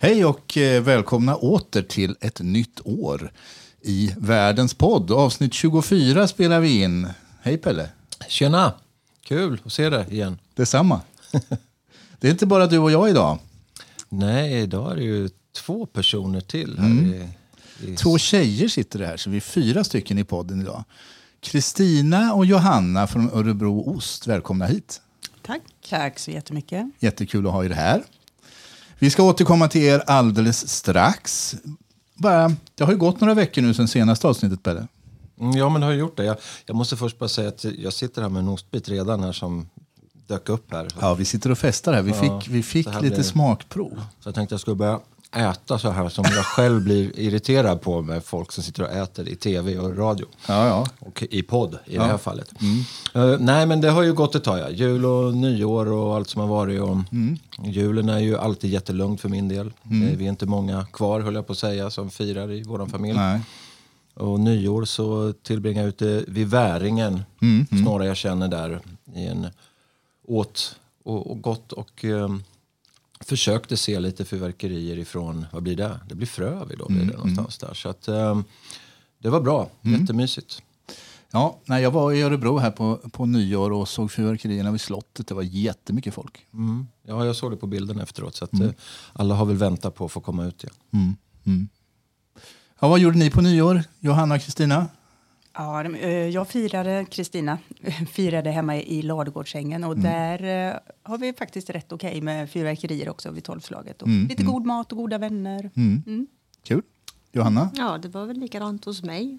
Hej och välkomna åter till ett nytt år i Världens podd. Avsnitt 24 spelar vi in. Hej Pelle. Tjena, kul att se dig igen. Detsamma. Det är inte bara du och jag idag. Nej, idag är det ju två personer till här. Två tjejer sitter här, så vi är fyra stycken i podden idag. Kristina och Johanna från Örebro Ost, välkomna hit. Tack, tack så jättemycket. Jättekul att ha er här. Vi ska återkomma till er alldeles strax. Det har ju gått några veckor nu sedan senaste avsnittet, Pelle. Ja, men har ju gjort det. Jag måste först bara säga att jag sitter här med en ostbit redan här som dök upp här. Ja, vi sitter och festar här. Vi fick lite smakprov. Så jag tänkte jag skulle börja äta så här som jag själv blir irriterad på med folk som sitter och äter i tv och radio. Ja. Och i podd i det här fallet. Mm. Nej, men det har ju gått ett tag. Ja. Jul och nyår och allt som har varit. Och julen är ju alltid jättelugnt för min del. Vi är inte många kvar, höll jag på att säga, som firar i vår familj. Nej. Och nyår så tillbringar jag ute vid Väringen. Snarare jag känner där i en åt och gott och... försökte se lite fyrverkerier ifrån, vad blir det? Det blir Frövig då, blir det någonstans där. Så att det var bra, jättemysigt. Ja, när jag var i Örebro här på nyår och såg fyrverkerierna vid slottet, det var jättemycket folk. Ja, jag såg det på bilden efteråt, så att alla har väl väntat på att få komma ut igen. Ja, vad gjorde ni på nyår, Johanna och Kristina? Ja, jag firade, Kristina firade hemma i Ladugårdsänden och där har vi faktiskt rätt okej med fyrverkerier också vid 12-slaget. Och lite god mat och goda vänner. Kul. Johanna? Ja, det var väl likadant hos mig.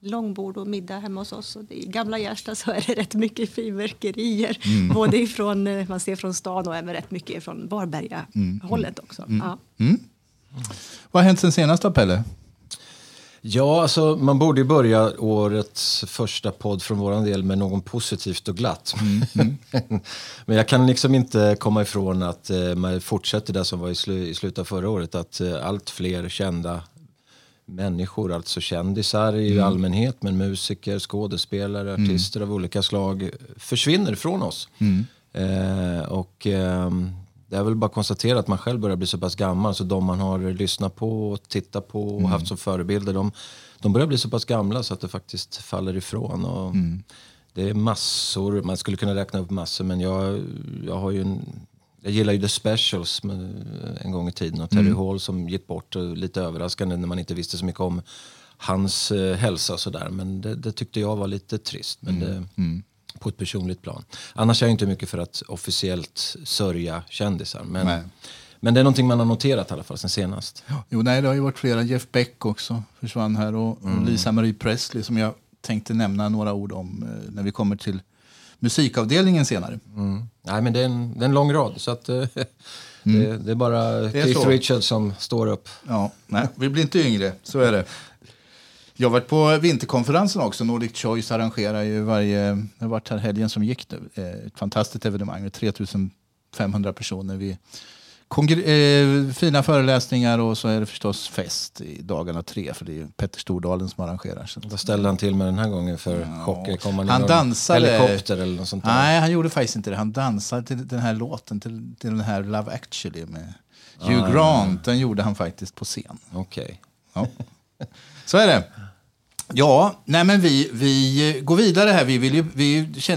Långbord och middag hemma hos oss. Och i gamla Gärsta så är det rätt mycket fyrverkerier. Både ifrån, man ser från stan och även rätt mycket från Barberga hållet också. Vad har hänt sen senast då, Pelle? Ja, alltså man borde ju börja årets första podd från våran del med någon positivt och glatt. Men jag kan liksom inte komma ifrån att man fortsätter det som var i slutet av förra året. Att allt fler kända människor, alltså kändisar i allmänhet, men musiker, skådespelare, artister av olika slag försvinner från oss. Det är väl bara att konstatera att man själv börjar bli så pass gammal, så de man har lyssnat på och tittat på och haft som förebilder, de börjar bli så pass gamla så att det faktiskt faller ifrån. Och det är massor, man skulle kunna räkna upp massor, men jag har ju jag gillar ju The Specials en gång i tiden och Terry Hall som gick bort, lite överraskande när man inte visste så mycket om hans hälsa och sådär, men det tyckte jag var lite trist, men på ett personligt plan. Annars är jag inte mycket för att officiellt sörja kändisar. Men det är någonting man har noterat i alla fall sen senast. Jo, nej, det har ju varit flera. Jeff Beck också försvann här. Och Lisa Marie Presley som jag tänkte nämna några ord om när vi kommer till musikavdelningen senare. Nej, men det är en lång rad. Så att, det är bara det är Keith Richards som står upp. Ja, nej, vi blir inte yngre. Så är det. Jag har varit på vinterkonferensen också. Nordic Choice arrangerar ju jag har varit här helgen som gick nu. Ett fantastiskt evenemang med 3500 personer. Vid fina föreläsningar och så är det förstås fest i dagarna 3. För det är Petter Stordalen som arrangerar. Vad ställde han till med den här gången för chocker? Kom han dansade. Helikopter eller något sånt där? Nej, han gjorde faktiskt inte det. Han dansade till den här låten, till den här Love Actually med Hugh Grant. Den gjorde han faktiskt på scen. Okej. Ja. Så är det. Ja, nej men vi går vidare här.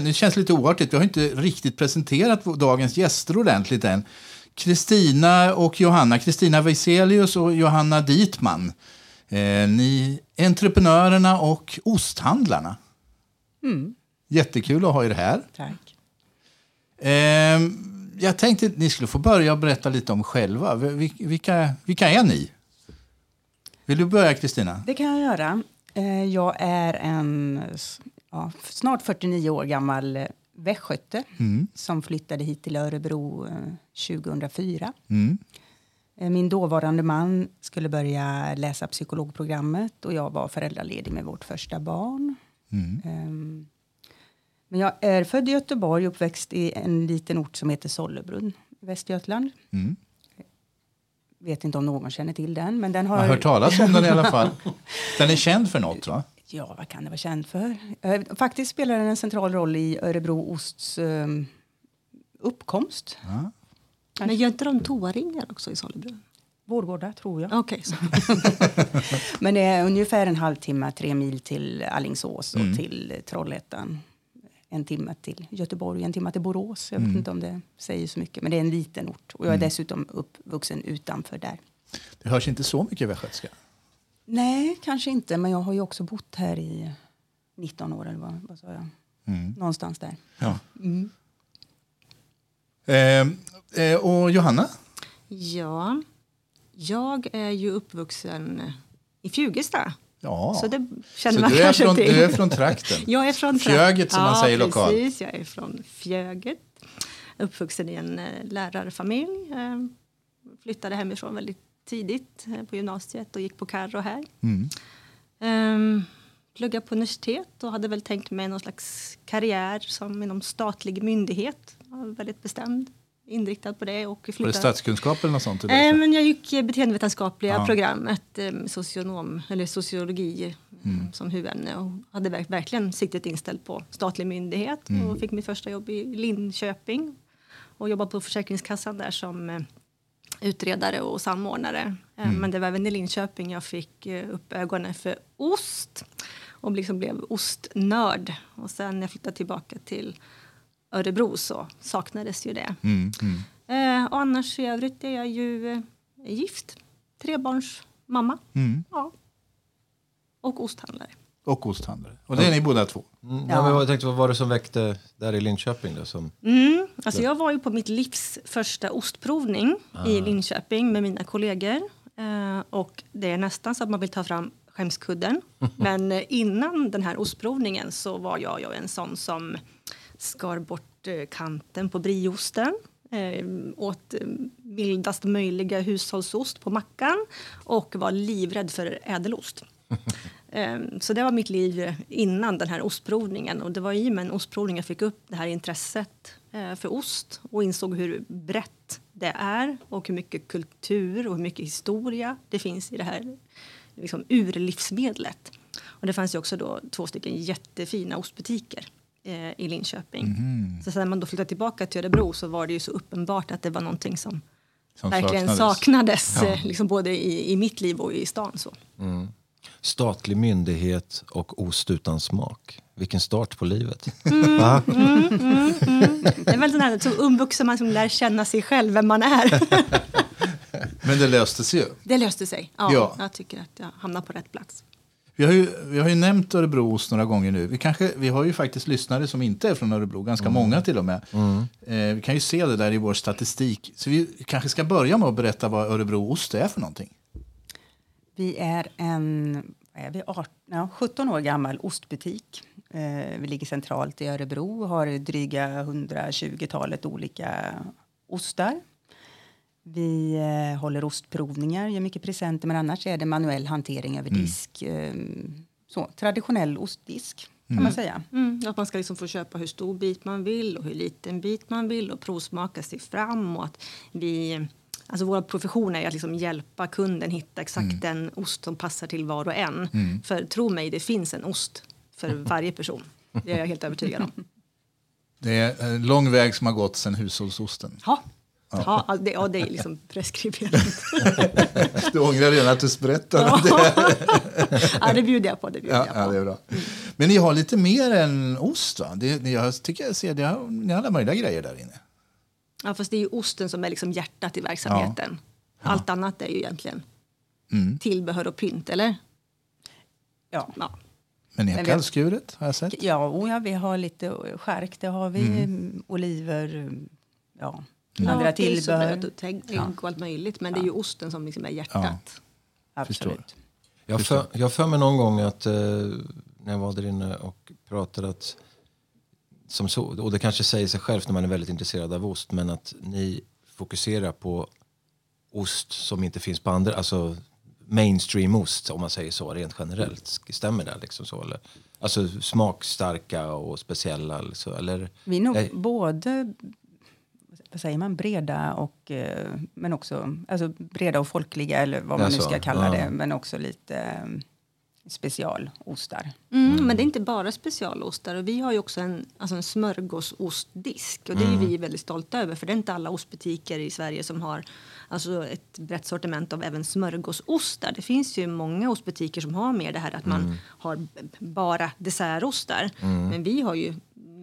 Det känns lite oartigt. Vi har inte riktigt presenterat dagens gäster ordentligt än. Kristina och Johanna. Kristina Weiselius och Johanna Dietmann. Ni entreprenörerna och osthandlarna. Jättekul att ha er här. Tack. Jag tänkte att ni skulle få börja berätta lite om själva. Vilka är ni? Vill du börja, Kristina? Det kan jag göra. Jag är en snart 49 år gammal västgöte som flyttade hit till Örebro 2004. Min dåvarande man skulle börja läsa psykologprogrammet och jag var föräldraledig med vårt första barn. Men jag är född i Göteborg, uppväxt i en liten ort som heter Sollebrunn, Västgötland. Vet inte om någon känner till den. Men den har... Jag har hört talas om den i alla fall. Den är känd för något, va? Ja, vad kan det vara känd för? Faktiskt spelar den en central roll i Örebro Osts uppkomst. Men gör inte de toaringar också i Sollebrunn? Vårgårda tror jag. Okej. Men det är ungefär en halvtimme, 3 mil till Alingsås och till Trollhättan. 1 timme till Göteborg, 1 timme till Borås. Jag vet inte om det säger så mycket. Men det är en liten ort. Och jag är dessutom uppvuxen utanför där. Det hörs inte så mycket västgötska. Nej, kanske inte. Men jag har ju också bott här i 19 år eller vad sa jag? Någonstans där. Ja. Mm. Och Johanna? Ja, jag är ju uppvuxen i Fjugesta. Ja, så det känner så man kanske till. Du är från trakten. Jag är från trakten. Fjöget som man säger lokalt. Ja, precis. Jag är från Fjöget. Uppvuxen i en lärarfamilj. Flyttade hemifrån väldigt tidigt på gymnasiet och gick på Karro här. Pluggade på universitet och hade väl tänkt mig någon slags karriär som inom statlig myndighet. Jag var väldigt bestämd, inriktad på det. Och var det statskunskap eller något sånt? Men jag gick beteendevetenskapliga programmet, socionom eller sociologi som huvudämne. Och hade verkligen siktet inställt på statlig myndighet och fick mitt första jobb i Linköping. Och jobbade på Försäkringskassan där som utredare och samordnare. Men det var även i Linköping jag fick upp ögonen för ost. Och liksom blev ostnörd. Och sen när jag flyttade tillbaka till Örebro så saknades ju det. Och annars i övrigt är jag ju gift. 3 barns mamma. Ja. Och osthandlare. Och det är ni båda 2. Ja. Men jag tänkte, vad var det som väckte där i Linköping då? Alltså jag var ju på mitt livs första ostprovning i Linköping med mina kollegor. Och det är nästan så att man vill ta fram skämskudden. Men innan den här ostprovningen så var jag ju en sån som skar bort kanten på brieosten. Åt mildast möjliga hushållsost på mackan. Och var livrädd för ädelost. Så det var mitt liv innan den här ostprovningen. Och det var i med ostprovningen jag fick upp det här intresset för ost. Och insåg hur brett det är. Och hur mycket kultur och hur mycket historia det finns i det här liksom, urlivsmedlet. Och det fanns ju också då 2 stycken jättefina ostbutiker i Linköping. Så sen när man då flyttade tillbaka till Örebro så var det ju så uppenbart att det var någonting som verkligen saknades liksom både i mitt liv och i stan. Så. Statlig myndighet och ost utan smak. Vilken start på livet. Det är väl den här som umvuxen man som lär känna sig själv vem man är. Men det löste sig ju. Det löste sig, ja. Jag tycker att jag hamnade på rätt plats. Vi har ju nämnt Örebro Ost några gånger nu. Vi har ju faktiskt lyssnare som inte är från Örebro. Ganska många till och med. Vi kan ju se det där i vår statistik. Så vi kanske ska börja med att berätta vad Örebro Ost är för någonting. Vi är 17 år gammal ostbutik. Vi ligger centralt i Örebro och har dryga 120-talet olika ostar. Vi håller ostprovningar, gör mycket presenter, men annars är det manuell hantering över disk. Så, traditionell ostdisk kan man säga. Att man ska liksom få köpa hur stor bit man vill och hur liten bit man vill och provsmaka sig fram. Och att alltså vår profession är att liksom hjälpa kunden hitta exakt den ost som passar till var och en. För tro mig, det finns en ost för varje person. Det är jag helt övertygad om. Det är en lång väg som har gått sedan hushållsosten. Ja, det är liksom preskriberat. Du ångrar redan att du sprättade. Ja, det bjuder jag på. Ja, det är bra. Men ni har lite mer än ost, va? Jag tycker jag ser det. Ni har alla möjliga grejer där inne. Ja, fast det är ju osten som är liksom hjärtat i verksamheten. Ja. Allt annat är ju egentligen tillbehör och pynt, eller? Ja. Men ni har kallskuret, har jag sett. Ja, vi har lite skärk. Det har vi oliver, andra tillbehör. Och allt möjligt. Men det är ju osten som liksom är hjärtat. Ja. Absolut. Jag för mig någon gång att när jag var där inne och pratade att och det kanske säger sig själv när man är väldigt intresserad av ost, men att ni fokuserar på ost som inte finns på andra, alltså mainstream-ost om man säger så, rent generellt. Stämmer det liksom så? Eller? Alltså smakstarka och speciella liksom, eller? Vi är nog både, vad säger man, breda och men också alltså breda och folkliga eller vad man nu ska kalla det, men också lite specialostar. Mm, men det är inte bara specialostar. Och vi har ju också en smörgåsostdisk. Och det är vi väldigt stolta över. För det är inte alla ostbutiker i Sverige som har ett brett sortiment av även smörgåsostar. Det finns ju många ostbutiker som har mer det här att man har bara dessertostar. Mm. Men vi har ju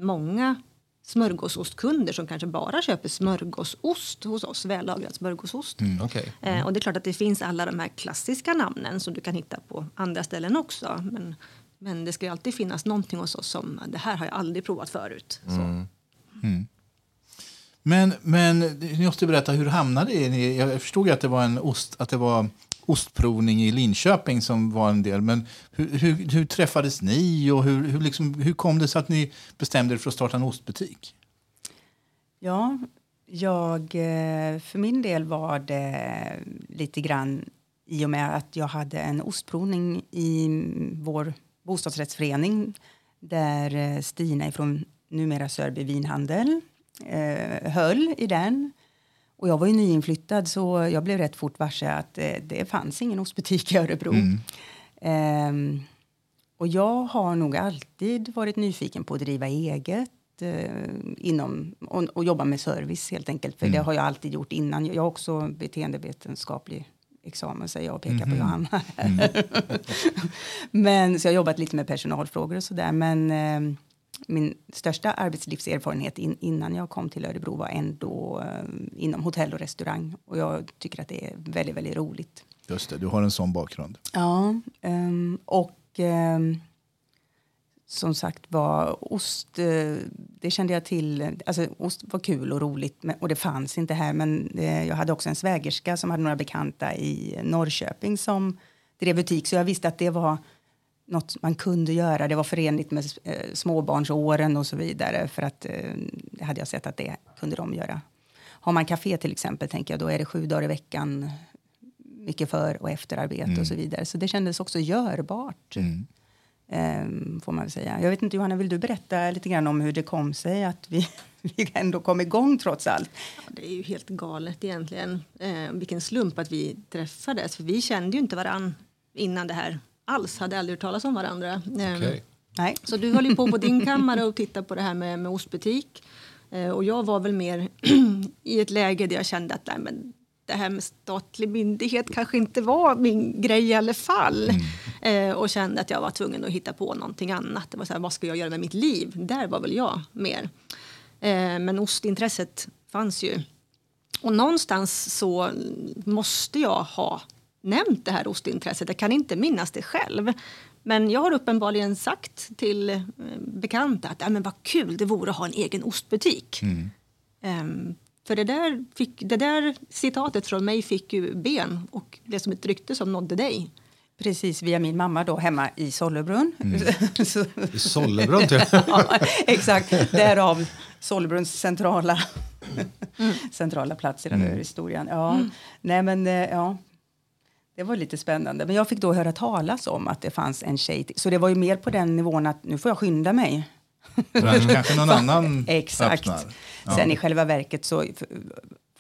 många smörgåsostkunder som kanske bara köper smörgåsost hos oss, vällagrad smörgåsost. Mm, okay. Och det är klart att det finns alla de här klassiska namnen som du kan hitta på andra ställen också. Men det ska ju alltid finnas någonting hos oss som det här har jag aldrig provat förut. Så. Mm. Men ni måste berätta, hur hamnade ni? Jag förstod ju att det var ostprovning i Linköping som var en del, men hur träffades ni och hur kom det så att ni bestämde er för att starta en ostbutik? Ja, för min del var det lite grann i och med att jag hade en ostprovning i vår bostadsrättsförening där Stina från numera Sörby vinhandel höll i den. Och jag var ju nyinflyttad så jag blev rätt fort varse att det fanns ingen ostbutik i Örebro. Mm. Och jag har nog alltid varit nyfiken på att driva eget och jobba med service helt enkelt. För det har jag alltid gjort innan. Jag har också beteendevetenskaplig examen, säger jag och pekar på Johanna. Men så jag har jobbat lite med personalfrågor och sådär. Men min största arbetslivserfarenhet innan jag kom till Örebro var ändå inom hotell och restaurang. Och jag tycker att det är väldigt, väldigt roligt. Just det, du har en sån bakgrund. Ja, som sagt var ost, det kände jag till. Alltså ost var kul och roligt och det fanns inte här. Men jag hade också en svägerska som hade några bekanta i Norrköping som drev butik. Så jag visste att det var något man kunde göra. Det var förenligt med småbarnsåren och så vidare. För att det hade jag sett att det kunde de göra. Har man café till exempel, tänker jag, då är det 7 dagar i veckan. Mycket för- och efterarbete och så vidare. Så det kändes också görbart. Mm. Får man väl säga. Jag vet inte, Johanna, vill du berätta lite grann om hur det kom sig att vi ändå kom igång trots allt? Ja, det är ju helt galet egentligen. Vilken slump att vi träffades. För vi kände ju inte varann innan det här. Alls hade aldrig hört talas om varandra. Okay. Nej. Så du höll ju på din kammare och tittade på det här med ostbutik. Och jag var väl mer i ett läge där jag kände att nej, men det här med statlig myndighet kanske inte var min grej i alla fall. Och kände att jag var tvungen att hitta på någonting annat. Det var så här, vad ska jag göra med mitt liv? Där var väl jag mer. Men ostintresset fanns ju. Och någonstans så måste jag ha nämnt det här ostintresset. Jag kan inte minnas det själv. Men jag har uppenbarligen sagt till bekanta att men vad kul det vore att ha en egen ostbutik. Mm. För det där citatet från mig fick ju ben och det som ett rykte som nådde dig. Precis, via min mamma då hemma i Sollebrunn. I Sollebrunn typ. Ja, exakt, därav Sollebrunns centrala plats i den här historien. Ja, nej men ja. Det var lite spännande. Men jag fick då höra talas om att det fanns en tjej. Så det var ju mer på den nivån att nu får jag skynda mig. Kanske någon annan exakt. Öppnar. Ja. Sen i själva verket så...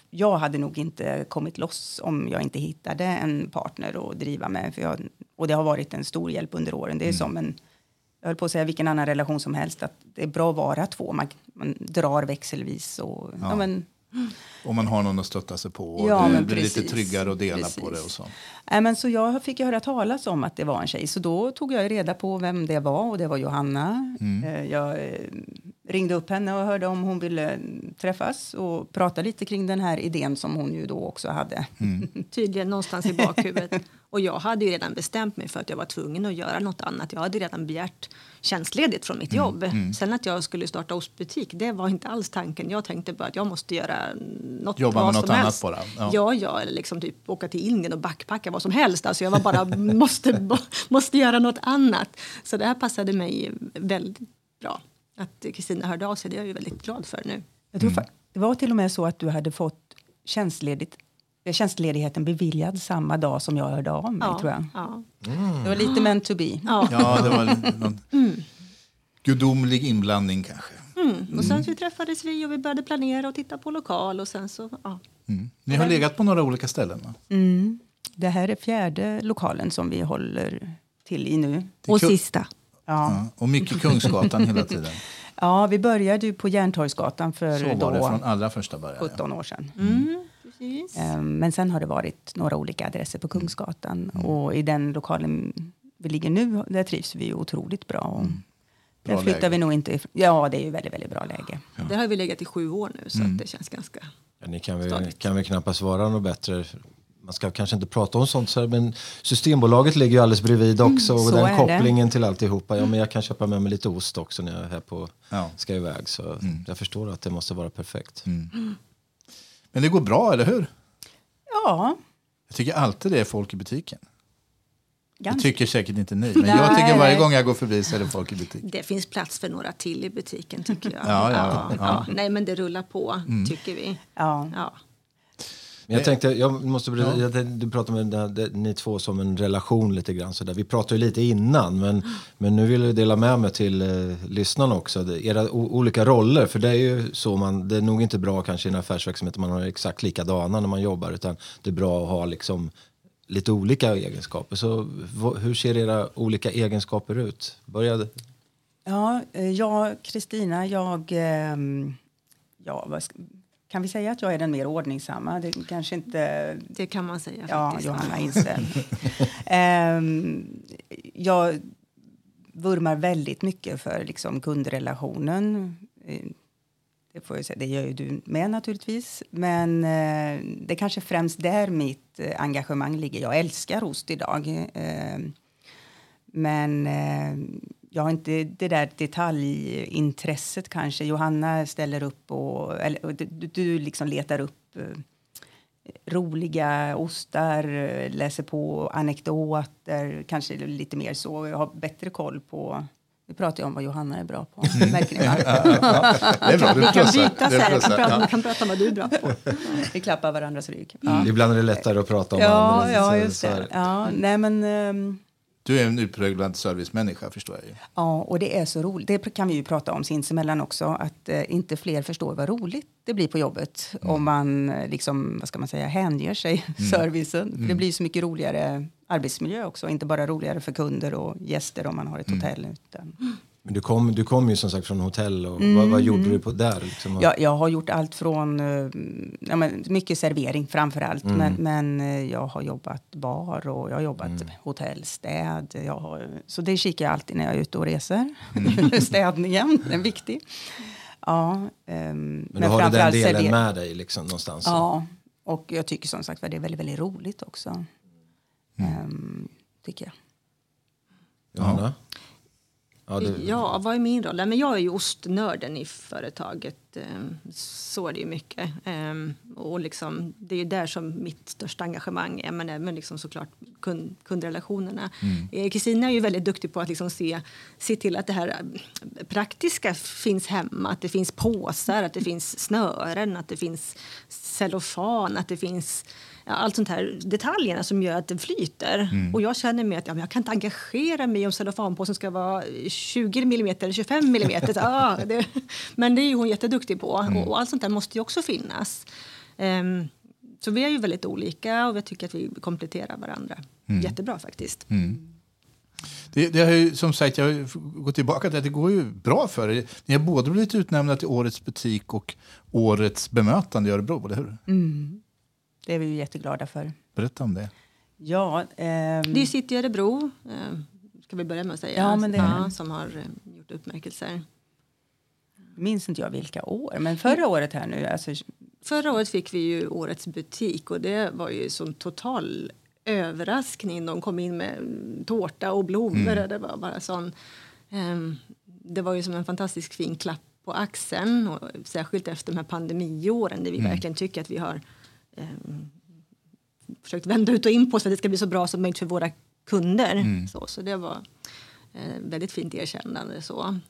Jag hade nog inte kommit loss om jag inte hittade en partner att driva med. För och det har varit en stor hjälp under åren. Det är som en... Jag höll på att säga vilken annan relation som helst. Att det är bra att vara två. Man drar växelvis och... Ja. Om man har någon att stötta sig på och det blir precis, lite tryggare att dela på det och så. Men så jag fick höra talas om att det var en tjej. Så då tog jag reda på vem det var och det var Johanna. Jag ringde upp henne och hörde om hon ville träffas och prata lite kring den här idén som hon ju då också hade. Tydligen någonstans i bakhuvudet. Och jag hade ju redan bestämt mig för att jag var tvungen att göra något annat. Jag hade redan begärt tjänstledigt från mitt jobb. Sen att jag skulle starta ostbutik, det var inte alls tanken. Jag tänkte bara att jag måste göra något jobba vad med något som annat helst. Bara. Ja, jag liksom typ åka till Indien och backpacka, vad som helst. Alltså jag var bara, måste göra något annat. Så det här passade mig väldigt bra. Att Kristina hörde av sig, det är jag ju väldigt glad för nu. Jag tror det var till och med så att du hade fått tjänstledigheten beviljad samma dag som jag hörde av mig, tror jag. Ja. Det var lite meant to be. Ja, det var någon gudomlig inblandning kanske. Och sen så träffades vi och vi började planera och titta på lokal och sen så, Ni har legat på några olika ställen, va? Det här är 4:e lokalen som vi håller till i nu. Och sista. Ja. Och mycket Kungsgatan hela tiden. Ja, vi började ju på Järntorgsgatan för så var det från allra första början, 17 år sedan. Mm. Men sen har det varit några olika adresser på Kungsgatan. Mm. Och i den lokalen vi ligger nu, där trivs vi otroligt bra. Och bra där flyttar läge. Vi nog inte ifrån. Ja, det är ju väldigt, väldigt bra läge. Ja. Det har vi legat i 7 år nu, så att det känns ganska... Ja, ni kan vi knappast vara något bättre... Man ska kanske inte prata om sånt, men Systembolaget ligger ju alldeles bredvid också. Och den kopplingen till alltihopa. Ja, men jag kan köpa med mig lite ost också när jag är här på ska iväg. Så jag förstår att det måste vara perfekt. Mm. Men det går bra, eller hur? Ja. Jag tycker alltid det är folk i butiken. Jag tycker säkert inte ni. Men jag tycker varje gång jag går förbi så är det folk i butiken. Det finns plats för några till i butiken, tycker jag. Ja. Nej, men det rullar på, tycker vi. Ja. Jag tänkte, du pratar med ni två som en relation lite grann. Så där. Vi pratade ju lite innan, men nu vill jag dela med mig till lyssnarna också. Era olika roller, för det är ju så det är nog inte bra kanske i en affärsverksamhet att man har exakt likadana när man jobbar. Utan det är bra att ha liksom lite olika egenskaper. Så hur ser era olika egenskaper ut? Började? Ja, Kristina, kan vi säga att jag är den mer ordningsamma? Det kanske inte... Det kan man säga faktiskt. Ja, Johanna instämmer. Jag vurmar väldigt mycket för liksom kundrelationen. Det får jag säga, det gör ju du med naturligtvis. Men det är kanske främst där mitt engagemang ligger. Jag älskar ost idag. Men... Jag har inte det där detaljintresset kanske. Johanna ställer upp och du liksom letar upp roliga ostar, läser på anekdoter, kanske lite mer så. Jag har bättre koll på... Vi pratar ju om vad Johanna är bra på. Märker ni? Det är bra, vi kan byta sig. Vi kan prata om vad du är bra på. Vi klappar varandras rygg. Mm. Ibland är det lättare att prata om andra. Ja, just det. Ja, nej men... Du är en utpräglad servicemänniska, förstår jag ju. Ja, och det är så roligt. Det kan vi ju prata om sinsemellan också. Att inte fler förstår vad roligt det blir på jobbet. Om man liksom, vad ska man säga, hänger sig servicen. För det blir så mycket roligare arbetsmiljö också. Inte bara roligare för kunder och gäster om man har ett hotell. Utan... Men du kom ju som sagt från hotell. Och vad gjorde du på där? Liksom? Jag har gjort allt från... mycket servering framför allt. Men jag har jobbat bar och jag har jobbat hotellstäd. Så det kikar jag alltid när jag är ute och reser. Städningen, den är viktig. Ja, men då har du den delen med dig liksom, någonstans? Ja, och jag tycker som sagt att det är väldigt, väldigt roligt också. Tycker jag. Johanna? Ja, vad är min roll? Men jag är ju ostnörden i företaget. Så är det ju mycket. Och liksom, det är ju där som mitt största engagemang är. Men även liksom såklart kundrelationerna. Kristina är ju väldigt duktig på att liksom se till att det här praktiska finns hemma. Att det finns påsar, att det finns snören, att det finns cellofan, att det finns... Allt sånt här, detaljerna som gör att den flyter. Och jag känner mig att jag kan inte engagera mig om cellofanpåsen ska vara 20 mm eller 25 mm. Men det är ju hon jätteduktig på. Och allt sånt där måste ju också finnas. Så vi är ju väldigt olika och jag tycker att vi kompletterar varandra. Jättebra faktiskt. Det har ju, som sagt, jag har gått tillbaka till att det går ju bra för er. Ni har både blivit utnämnda till årets butik och årets bemötande i Örebro, eller hur? Det är vi ju jätteglada för. Berätta om det. Ja, det sitter i Örebro, ska vi börja med att säga. Ja, men det är som har gjort uppmärkelser. Minns inte jag vilka år, men förra året här nu. Alltså... Förra året fick vi ju årets butik och det var ju som total överraskning. De kom in med tårta och blommor. Det var bara sån... det var ju som en fantastisk fin klapp på axeln. Och särskilt efter de här pandemiåren där vi verkligen tycker att vi har... försökt vända ut och in på så att det ska bli så bra som möjligt för våra kunder. Så det var väldigt fint erkännande.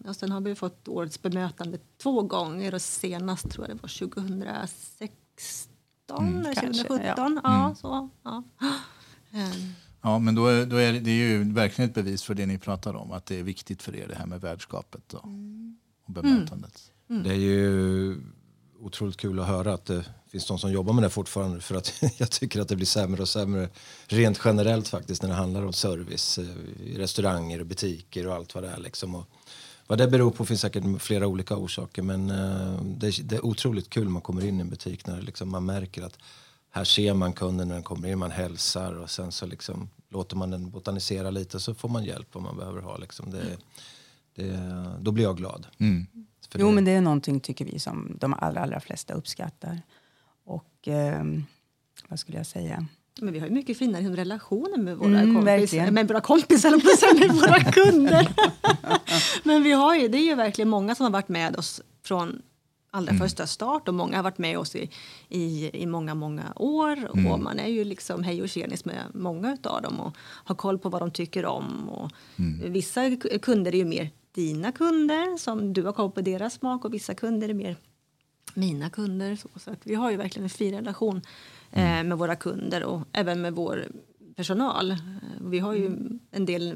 Och sen har vi fått årets bemötande 2 gånger och senast tror jag det var 2016 eller 2017. Ja, men då är det ju verkligen ett bevis för det ni pratar om, att det är viktigt för er det här med värdskapet och bemötandet. Det är ju otroligt kul att höra att det finns någon som jobbar med det fortfarande, för att jag tycker att det blir sämre och sämre rent generellt faktiskt när det handlar om service, restauranger och butiker och allt vad det är liksom. Och vad det beror på finns säkert flera olika orsaker, men det är otroligt kul man kommer in i en butik när liksom man märker att här ser man kunden när den kommer in, man hälsar och sen så liksom låter man den botanisera lite, så får man hjälp om man behöver ha liksom. Då blir jag glad. Mm. Jo, men det är någonting tycker vi som de allra flesta uppskattar. Och vad skulle jag säga? Men vi har ju mycket finare relationer med våra kompisar. Men våra kompisar och med våra kunder. Men vi har ju, det är ju verkligen många som har varit med oss från allra första start. Och många har varit med oss i många, många år. Mm. Och man är ju liksom hej och tjenis med många av dem. Och har koll på vad de tycker om. Och vissa kunder är ju mer dina kunder som du har koll på deras smak, och vissa kunder är mer mina kunder. Så att vi har ju verkligen en fin relation med våra kunder och även med vår personal. Vi har ju en del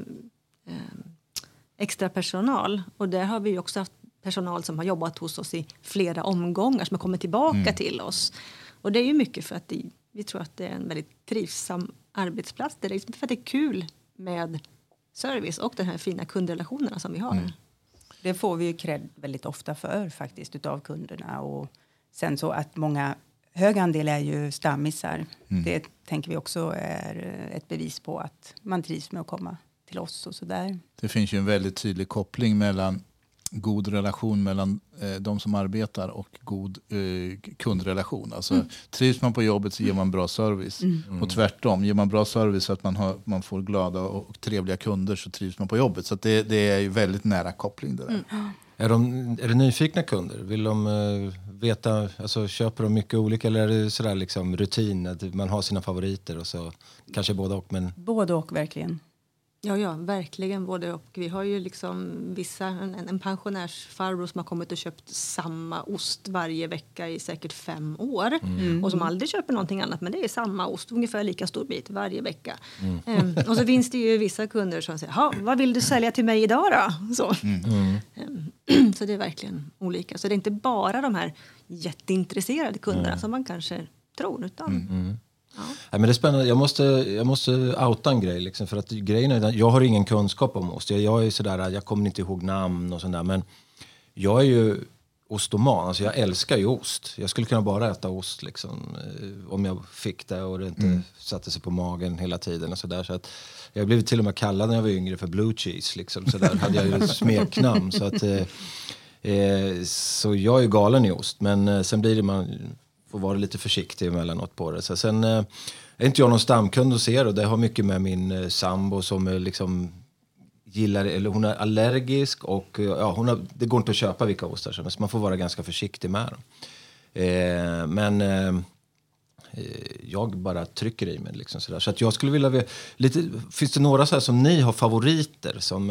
extra personal, och där har vi ju också haft personal som har jobbat hos oss i flera omgångar som har kommit tillbaka till oss. Och det är ju mycket för att vi tror att det är en väldigt trivsam arbetsplats. Det är liksom för att det är kul med service och de här fina kundrelationerna som vi har. Mm. Det får vi ju cred väldigt ofta för faktiskt utav kunderna, och sen så att många, hög andel är ju stammisar. Mm. Det tänker vi också är ett bevis på att man trivs med att komma till oss och sådär. Det finns ju en väldigt tydlig koppling mellan god relation mellan de som arbetar och god kundrelation. Alltså, trivs man på jobbet så ger man bra service. Och tvärtom, ger man bra service så att man får glada och trevliga kunder, så trivs man på jobbet. Så att det är ju väldigt nära koppling det där. Mm. Är det nyfikna kunder? Vill de veta, alltså köper de mycket olika, eller är det sådär liksom rutin att man har sina favoriter och så kanske både och? Men... Både och verkligen. Ja, verkligen både och. Vi har ju liksom vissa, en pensionärsfarbror som har kommit och köpt samma ost varje vecka i säkert 5 år. Och som aldrig köper någonting annat, men det är samma ost, ungefär lika stor bit varje vecka. Och så finns det ju vissa kunder som säger, ja, vad vill du sälja till mig idag då? Så. Så det är verkligen olika. Så det är inte bara de här jätteintresserade kunderna som man kanske tror, utan... Ja. Nej, men det är spännande. Jag måste outa en grej liksom, för att grejen är, jag har ingen kunskap om ost. Jag är sådär, jag kommer inte ihåg namn och sådär, men jag är ju ostoman, alltså jag älskar ju ost. Jag skulle kunna bara äta ost liksom, om jag fick det och det inte satte sig på magen hela tiden och sådär. Så att jag blev till och med kallad när jag var yngre för blue cheese liksom, så där hade jag ju ett smeknamn, så att så jag är ju galen i ost, men sen blir det man och vara lite försiktig emellanåt på det. Så sen är inte jag någon stamkund och ser, och det har mycket med min sambo som liksom gillar, eller hon är allergisk, och ja, det går inte att köpa vilka ostar som helst. Man får vara ganska försiktig med dem. Jag bara trycker i mig liksom sådär. Så att jag skulle vilja lite, finns det några så här som ni har favoriter som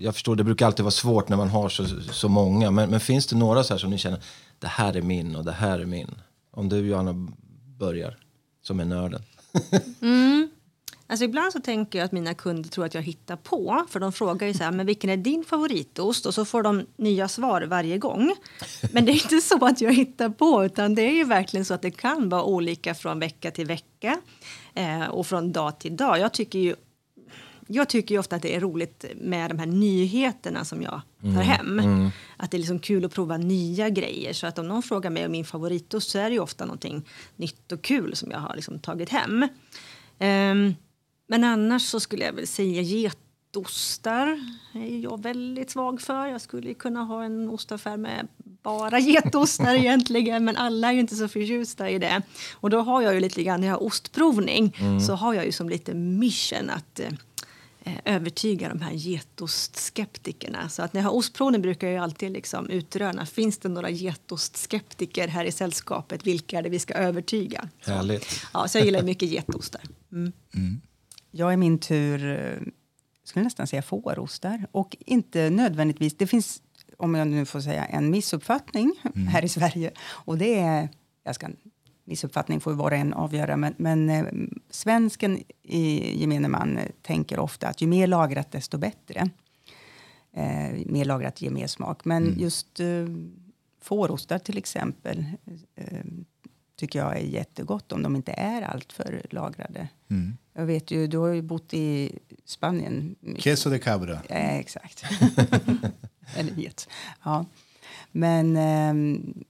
jag förstår, det brukar alltid vara svårt när man har så många, men finns det några så här som ni känner, det här är min och det här är min? Om du, Johanna, börjar som är nörden. Alltså ibland så tänker jag att mina kunder tror att jag hittar på. För de frågar ju så här, men vilken är din favoritost? Och så får de nya svar varje gång. Men det är inte så att jag hittar på, utan det är ju verkligen så att det kan vara olika från vecka till vecka. Och från dag till dag. Jag tycker ju ofta att det är roligt med de här nyheterna som jag tar hem. Att det är liksom kul att prova nya grejer. Så att om någon frågar mig om min favoritost, så är det ju ofta någonting nytt och kul som jag har liksom tagit hem. Men annars så skulle jag väl säga getostar är jag väldigt svag för. Jag skulle kunna ha en ostaffär med bara getostar egentligen, men alla är ju inte så förtjusta i det. Och då har jag ju lite grann, när jag har ostprovning så har jag ju som lite mission att övertyga de här getostskeptikerna. Så att när jag har ostprovning brukar jag ju alltid liksom utröna, finns det några getostskeptiker här i sällskapet? Vilka är det vi ska övertyga? Härligt. Så jag gillar mycket getostar. Jag i min tur skulle nästan säga fårostar. Och inte nödvändigtvis, det finns, om jag nu får säga, en missuppfattning här i Sverige. Och det är, missuppfattning får ju var och en avgöra. Men svensken i gemene man tänker ofta att ju mer lagrat desto bättre. Mer lagrat ger mer smak. Men just Fårostar till exempel tycker jag är jättegott om de inte är allt för lagrade. Mm. Jag vet ju, du har ju bott i Spanien. Queso de cabra. Ja, exakt. Eller get. Ja. Men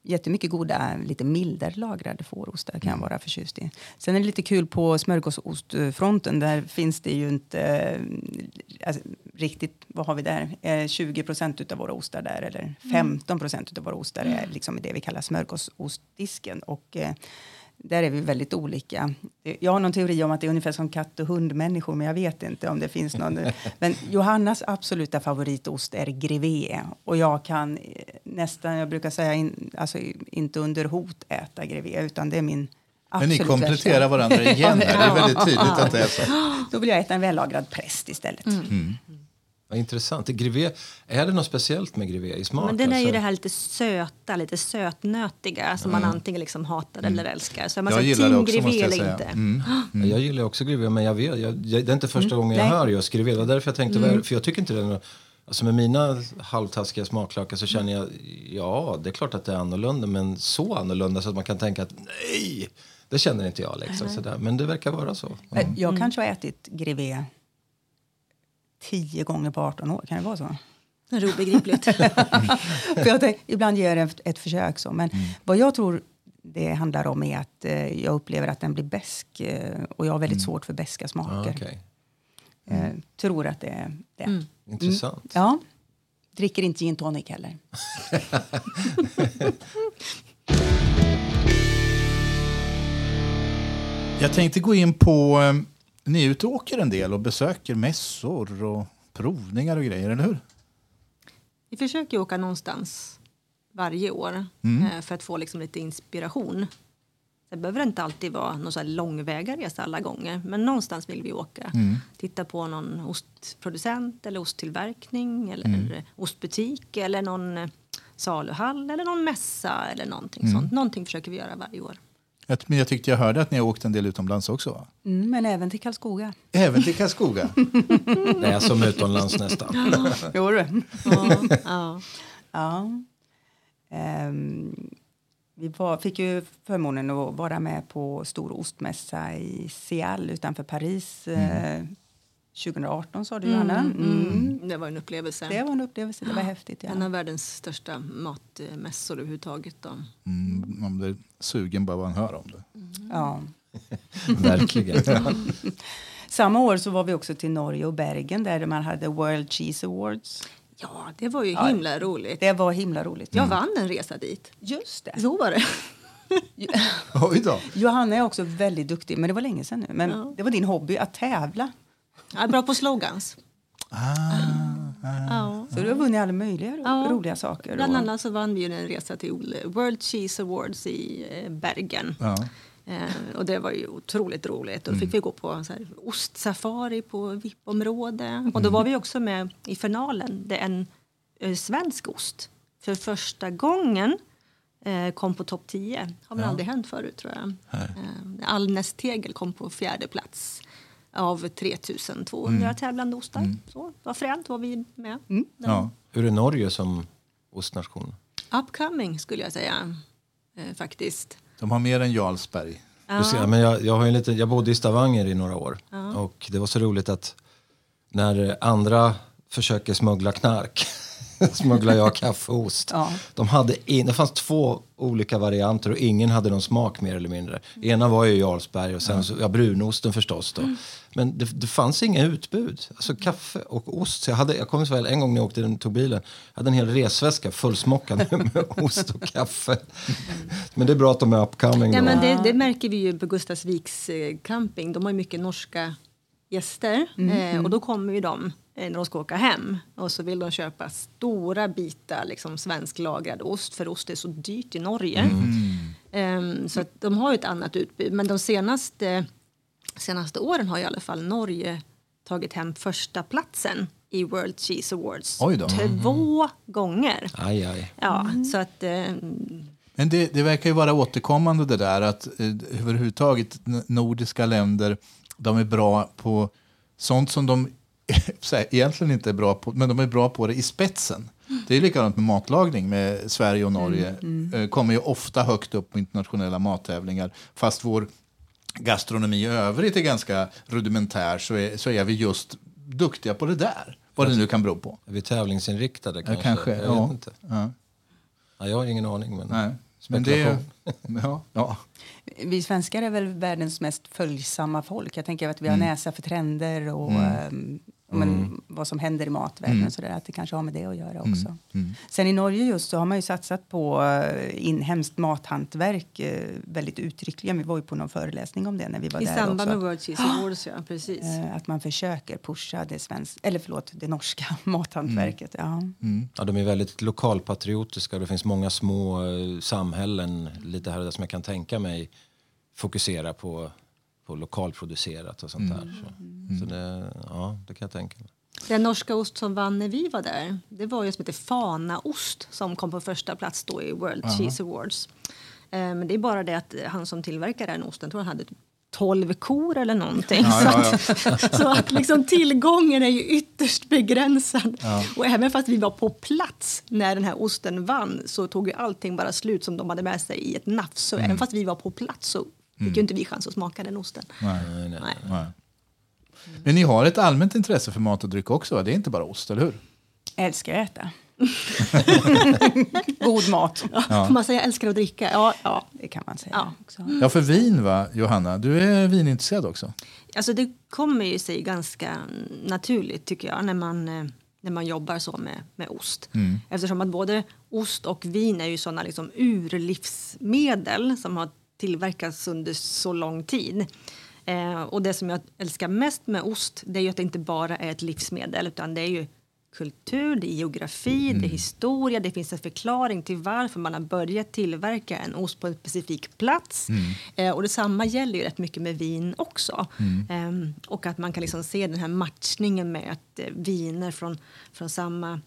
jättemycket goda, lite mildare lagrade fårostar kan vara förtjust i. Sen är det lite kul på smörgåsostfronten. Där finns det ju inte alltså, riktigt, vad har vi där? 20% utav våra ostar där eller 15% utav våra ostar är liksom det vi kallar smörgåsostdisken. Och där är vi väldigt olika. Jag har någon teori om att det är ungefär som katt- och hundmänniskor. Men jag vet inte om det finns någon. Men Johannas absoluta favoritost är Grevé. Och jag kan nästan, jag brukar säga alltså, inte under hot äta Grevé. Utan det är min absoluta. Men ni kompletterar varandra igen här. Det är väldigt tydligt att det är så. Då vill jag äta en vällagrad präst istället. Mm. Ja, intressant. Grevé, är det något speciellt med grevé i smak? Men den är alltså ju det här lite söta, lite sötnötiga som man antingen liksom hatar eller älskar. Så man säger team grevé eller inte. Mm. Jag gillar också grevé, men jag vet, det är inte första gången jag hör just grevé. Det var därför jag tänkte, för jag tycker inte det är något. Alltså med mina halvtaskiga smaklökar så känner jag, ja det är klart att det är annorlunda, men så annorlunda så att man kan tänka att nej, det känner inte jag liksom. Sådär. Men det verkar vara så. Mm. Jag kanske har ätit grevé 10 gånger på 18 år, kan det vara så? Det är obegripligt. För jag tänkte, ibland gör jag ett försök så. Men vad jag tror det handlar om är att jag upplever att den blir bäsk. Och jag har väldigt svårt för bäska smaker. Ah, okay. Tror att det är det. Mm. Intressant. Ja, dricker inte gin tonic heller. Jag tänkte gå in på. Ni utåker en del och besöker mässor och provningar och grejer, eller hur? Vi försöker åka någonstans varje år för att få liksom lite inspiration. Det behöver inte alltid vara någon så här långväga resa alla gånger. Men någonstans vill vi åka. Titta på någon ostproducent eller osttillverkning eller ostbutik eller någon saluhall eller någon mässa eller någonting sånt. Någonting försöker vi göra varje år. Men jag tyckte jag hörde att ni har åkt en del utomlands också, va? Men även till Karlskoga. Även till Karlskoga? Nej, som utomlands nästan. Jo, du. Ja. Vi fick ju förmånen att vara med på stor ostmässa i Seattle utanför Paris 2018, sa du, Johanna. Det var en upplevelse. Det var häftigt. Ja. En av världens största matmässor överhuvudtaget. Då. Man blir sugen bara man hör om det. Ja. Verkligen. Samma år så var vi också till Norge och Bergen där man hade World Cheese Awards. Ja, det var ju himla roligt. Det var himla roligt. Jag vann en resa dit. Just det. Så var det. Oj då. Johanna är också väldigt duktig, men det var länge sedan nu. Men det var din hobby att tävla. Ja, bra på slogans. Så du har vunnit alla möjliga roliga saker. Bland annat så vann vi ju en resa till World Cheese Awards i Bergen. Och det var ju otroligt roligt. Och då fick vi gå på så här ostsafari på VIP-område. Och då var vi också med i finalen. Det är en svensk ost. För första gången kom på topp 10. Har väl aldrig hänt förut, tror jag. Alnäs Tegel kom på 4:e plats. Av 3200 tävlande ostar. Så, vad fränt var vi med. Hur är Norge som ostnation? Upcoming skulle jag säga, faktiskt. De har mer än Jarlsberg. Ser, men jag bodde i Stavanger i några år. Och det var så roligt att när andra försöker smuggla knark smugglar jag kaffe och ost. Det fanns 2 olika varianter och ingen hade någon smak mer eller mindre. Ena var ju Jarlsberg och sen så, brunosten förstås då. Men det fanns inga utbud. Alltså kaffe och ost. Så jag kom så väl en gång när jag åkte och tog bilen. Jag hade en hel resväska fullsmockad med ost och kaffe. Men det är bra att de är upcoming. Ja, men det märker vi ju på Gustavsviks camping. De har ju mycket norska gäster. Och då kommer ju de när de ska åka hem. Och så vill de köpa stora bitar liksom svensk lagrad ost. För ost är så dyrt i Norge. Så att de har ju ett annat utbud. Men de senaste åren har i alla fall Norge tagit hem första platsen i World Cheese Awards. 2 gånger. Aj. Ja, så att... Men det verkar ju vara återkommande det där att överhuvudtaget nordiska länder, de är bra på sånt som de egentligen inte är bra på, men de är bra på det i spetsen. Det är likadant med matlagning med Sverige och Norge. Kommer ju ofta högt upp på internationella mattävlingar. Fast vår gastronomi i övrigt är ganska rudimentär, så är vi just duktiga på det där. Vad det nu kan bero på. Är vi tävlingsinriktade kanske? Jag vet inte. Ja. Ja, jag har ingen aning, men... Nej. Men det, ja. Vi svenskar är väl världens mest följsamma folk. Jag tänker att vi har näsa för trender och vad som händer i matvärlden och sådär, att det kanske har med det att göra också. Sen i Norge just så har man ju satsat på inhemskt mathantverk väldigt uttryckligen. Vi var ju på någon föreläsning om det när vi var i där också. I samband med World Cheese Awards, ja, precis. Att man försöker pusha det norska mathantverket. Ja. Ja, de är väldigt lokalpatriotiska. Det finns många små samhällen lite här och där som jag kan tänka mig fokusera på lokalproducerat och sånt där. Så det, ja, det kan jag tänka mig. Den norska ost som vann när vi var där, det var ju som heter Fanaost som kom på första plats då i World Cheese Awards. Men det är bara det att han som tillverkade den osten, tror jag, hade 12 kor eller någonting. Så att liksom tillgången är ju ytterst begränsad. Ja. Och även fast vi var på plats när den här osten vann, så tog ju allting bara slut som de hade med sig i ett nafs. Så även fast vi var på plats så fick ju inte vi chans att smaka den osten. Nej. Men ni har ett allmänt intresse för mat och dryck också. Det är inte bara ost, eller hur? Jag älskar att äta. God mat. Ja. Man säger älskar att dricka. Ja, det kan man säga. Ja, för vin, va, Johanna? Du är vinintresserad också. Alltså det kommer ju sig ganska naturligt, tycker jag, när man jobbar så med ost. Eftersom att både ost och vin är ju sådana liksom urlivsmedel som har tillverkats under så lång tid. Och det som jag älskar mest med ost, det är ju att det inte bara är ett livsmedel, utan det är ju kultur, det är geografi, det är historia, det finns en förklaring till varför man har börjat tillverka en ost på en specifik plats. Och detsamma gäller ju rätt mycket med vin också. Och att man kan liksom se den här matchningen med att viner från samma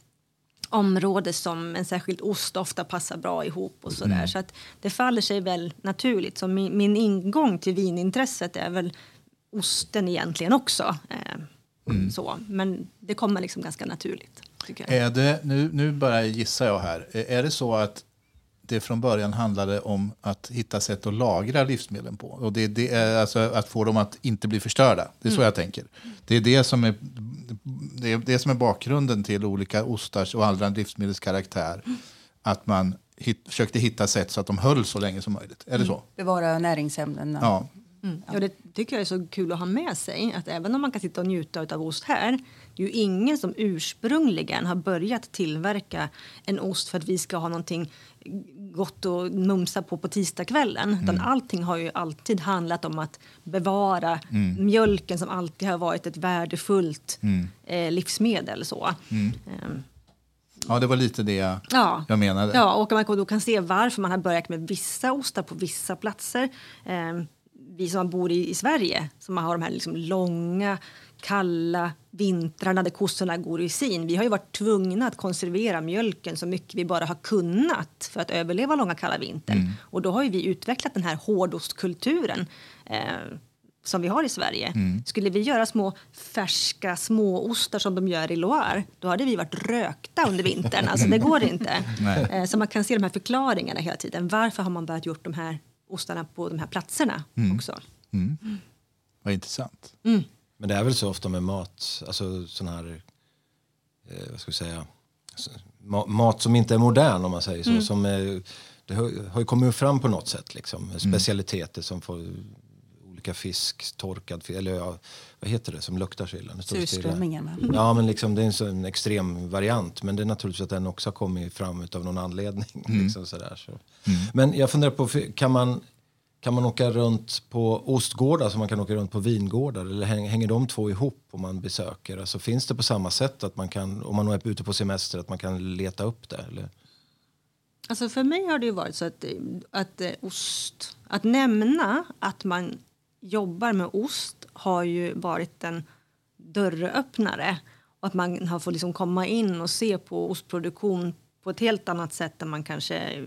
område som en särskild ost ofta passar bra ihop och sådär. Så att det faller sig väl naturligt. Så min ingång till vinintresset är väl osten egentligen också. Så. Men det kommer liksom ganska naturligt, tycker jag. Är det, nu bara gissar jag här. Är det så att det från början handlade om att hitta sätt att lagra livsmedlen på? Och det är alltså att få dem att inte bli förstörda. Det är så jag tänker. Det är det som är bakgrunden till olika ostars och andra livsmedelskaraktär. Att man försökte hitta sätt så att de höll så länge som möjligt. Är det så? Bevara näringsämnena. Ja. Ja, det tycker jag är så kul att ha med sig. Att även om man kan sitta och njuta av ost här, det är ju ingen som ursprungligen har börjat tillverka en ost för att vi ska ha någonting gott att mumsa på tisdagskvällen. Utan allting har ju alltid handlat om att bevara mjölken, som alltid har varit ett värdefullt livsmedel. Så. Ja, det var lite det jag menade. Ja, och man då kan se varför man har börjat med vissa ostar på vissa platser. Vi som bor i Sverige, som har de här liksom långa, kalla vintrarna där kossorna går i sin. Vi har ju varit tvungna att konservera mjölken så mycket vi bara har kunnat för att överleva långa, kalla vintern. Och då har ju vi utvecklat den här hårdostkulturen som vi har i Sverige. Skulle vi göra små färska småostar som de gör i Loire, då hade vi varit rökta under vintern. Alltså det går inte. Så man kan se de här förklaringarna hela tiden. Varför har man börjat gjort de här ostarna på de här platserna också. Vad intressant. Men det är väl så ofta med mat, alltså sån här vad ska vi säga, mat som inte är modern, om man säger så, som är, det har ju kommit fram på något sätt liksom, specialiteter som får olika fisk, torkad, eller vad heter det som luktar så illa? Surströmmingen. Ja, men liksom det är en sån extrem variant, men det är naturligtvis att den också kommer fram utav någon anledning liksom sådär, så. Men jag funderar på, kan man åka runt på ostgårdar som man kan åka runt på vingårdar, eller hänger de två ihop om man besöker? Alltså finns det på samma sätt att man kan, om man är ute på semester, att man kan leta upp det, eller? Alltså för mig har det ju varit så att nämna att man jobbar med ost har ju varit en dörröppnare, och att man har fått liksom komma in och se på ostproduktion på ett helt annat sätt än man kanske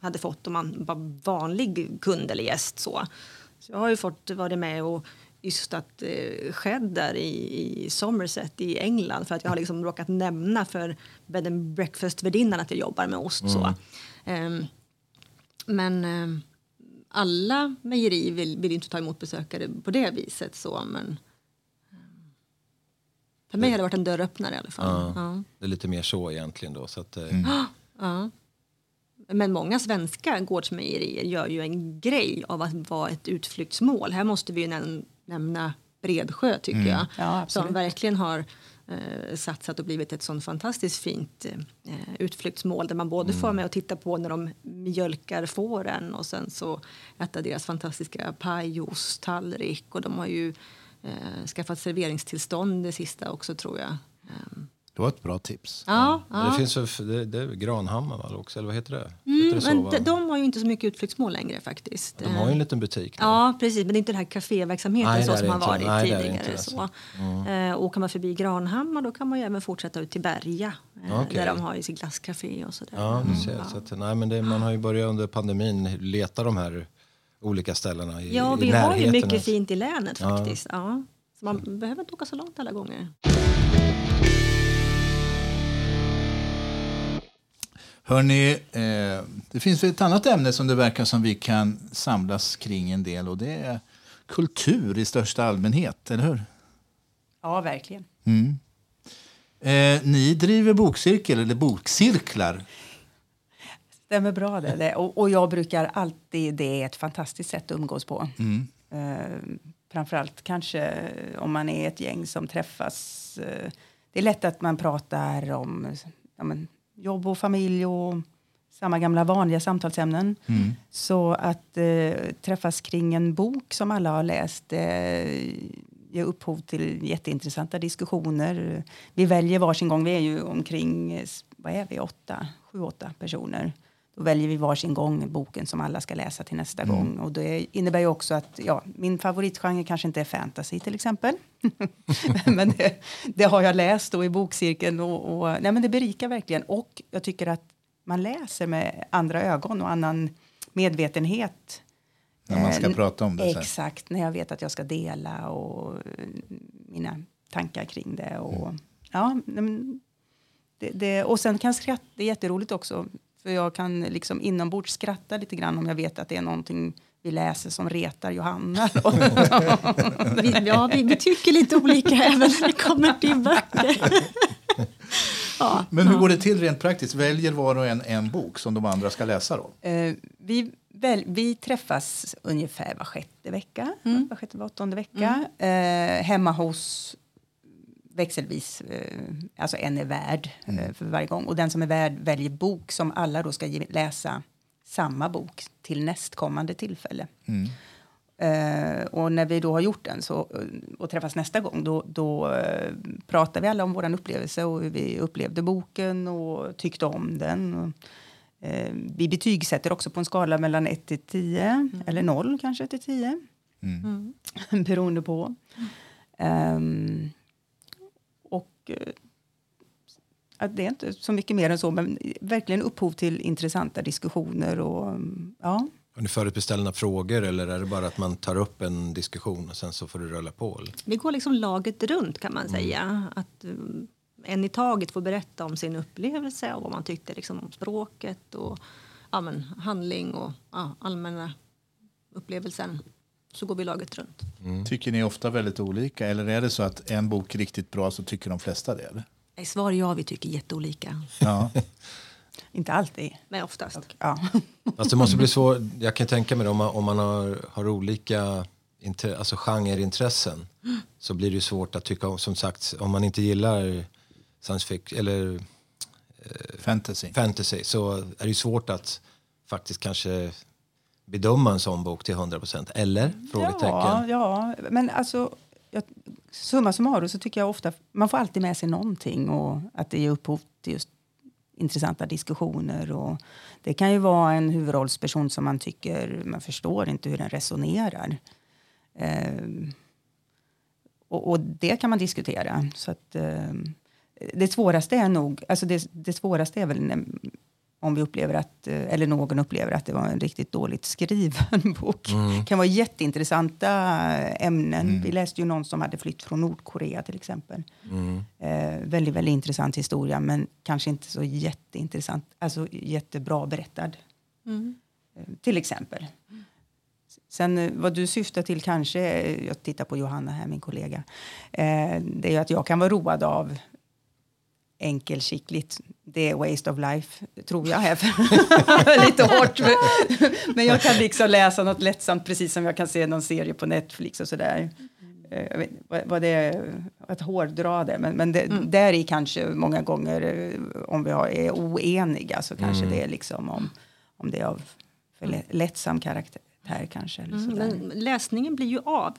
hade fått om man var vanlig kund eller gäst. Så jag har ju fått vara med och just att skedd där i Somerset i England, för att jag har liksom råkat nämna för bed and breakfast-värdinnan att jag jobbar med ost. Mm. Så. Men alla mejerier vill inte ta emot besökare på det viset. Så, men för mig har det varit en dörröppnare i alla fall. Ja. Ja. Det är lite mer så egentligen då. Så att, ja. Men många svenska gårdsmejerier gör ju en grej av att vara ett utflyktsmål. Här måste vi ju nämna Bredsjö, tycker jag. Ja, som verkligen har satsat och blivit ett sånt fantastiskt fint utflyktsmål. Där man både får med och titta på när de mjölkar fåren. Och sen så äta deras fantastiska pajostallrik. Och de har ju skaffat serveringstillstånd det sista också, tror jag. Det var ett bra tips. Ja. Det finns det Granhammar också, eller vad heter det? De har ju inte så mycket utflyktsmål längre faktiskt. De har ju en liten butik nu. Ja, precis. Men det är inte den här kaféverksamheten som har varit tidigare. Så. Och kan man förbi Granhammar, då kan man ju även fortsätta ut till Berga. Okay. Där de har ju sitt glasscafé och sådär. Ja, så att, nej, men man har ju börjat under pandemin leta de här olika ställena i närheten. Ja, vi har ju mycket fint i länet faktiskt. Ja. Så man behöver inte åka så långt alla gånger. Hörrni, det finns ett annat ämne som det verkar som vi kan samlas kring en del, och det är kultur i största allmänhet, eller hur? Ja, verkligen. Mm. Ni driver bokcirklar. Stämmer bra det. Och jag brukar alltid, det är ett fantastiskt sätt att umgås på. Mm. Framförallt kanske om man är ett gäng som träffas. Det är lätt att man pratar om... Ja, men, jobb och familj och samma gamla vanliga samtalsämnen. Mm. Så att träffas kring en bok som alla har läst ger upphov till jätteintressanta diskussioner. Vi väljer varsin gång. Vi är ju omkring, 7-8 personer. Då väljer vi varsin gång boken som alla ska läsa till nästa gång. Och det innebär ju också att min favoritgenre kanske inte är fantasy till exempel. Men det har jag läst då i bokcirkeln. Men det berikar verkligen. Och jag tycker att man läser med andra ögon och annan medvetenhet. När man ska prata om det. Exakt, så när jag vet att jag ska dela och mina tankar kring det. Och, och sen kan skratta, det är jätteroligt också. För jag kan liksom inombords skratta lite grann om jag vet att det är någonting vi läser som retar Johanna. Vi tycker lite olika även när det kommer till böcker. Men hur går det till rent praktiskt? Väljer var och en bok som de andra ska läsa då? Vi träffas ungefär var sjätte vecka. Var sjätte, var åttonde vecka. Hemma hos... växelvis, alltså en är värd för varje gång. Och den som är värd väljer bok som alla då ska läsa samma bok till nästkommande tillfälle. Mm. Och när vi då har gjort den och träffas nästa gång, då pratar vi alla om våran upplevelse och hur vi upplevde boken och tyckte om den. Och, vi betygsätter också på en skala mellan 1-10 eller 0 kanske till 10. Mm. Beroende på... att det är inte så mycket mer än så, men verkligen upphov till intressanta diskussioner. Har ni förutbeställda frågor, eller är det bara att man tar upp en diskussion och sen så får du rulla på? Eller? Det går liksom laget runt, kan man säga. Att en i taget får berätta om sin upplevelse och vad man tyckte liksom om språket och handling och allmänna upplevelsen. Så går vi laget runt. Mm. Tycker ni ofta väldigt olika? Eller är det så att en bok är riktigt bra så tycker de flesta det? Eller? Nej, svar ja, vi tycker jätteolika. Ja. Inte alltid. Men oftast. Okay. Ja. Alltså, det måste bli svårt. Jag kan tänka mig om man har olika genreintressen så blir det svårt att tycka om. Som sagt, om man inte gillar science fiction eller fantasy så är det svårt att faktiskt kanske... bedöma en sån bok till 100%, eller? Ja, men alltså summa summarum så tycker jag ofta man får alltid med sig någonting, och att det ger upphov till just intressanta diskussioner, och det kan ju vara en huvudrollsperson som man tycker man förstår inte hur den resonerar. Och det kan man diskutera, så att det svåraste är väl när om vi upplever att, eller någon upplever att det var en riktigt dåligt skriven bok. Det kan vara jätteintressanta ämnen. Vi läste ju någon som hade flytt från Nordkorea till exempel. Väldigt, väldigt intressant historia, men kanske inte så jätteintressant, alltså jättebra berättad. Till exempel. Sen vad du syftar till kanske, jag tittar på Johanna här, min kollega, det är ju att jag kan vara road av enkelskickligt. Det är waste of life, tror jag. Lite hårt. Men jag kan liksom läsa något lättsamt, precis som jag kan se någon serie på Netflix och sådär. Jag vet vad det är att hårdra det. Men det, där är kanske många gånger, om vi är oeniga, så kanske det är liksom om det är av för lättsam karaktär kanske. Eller men läsningen blir ju av.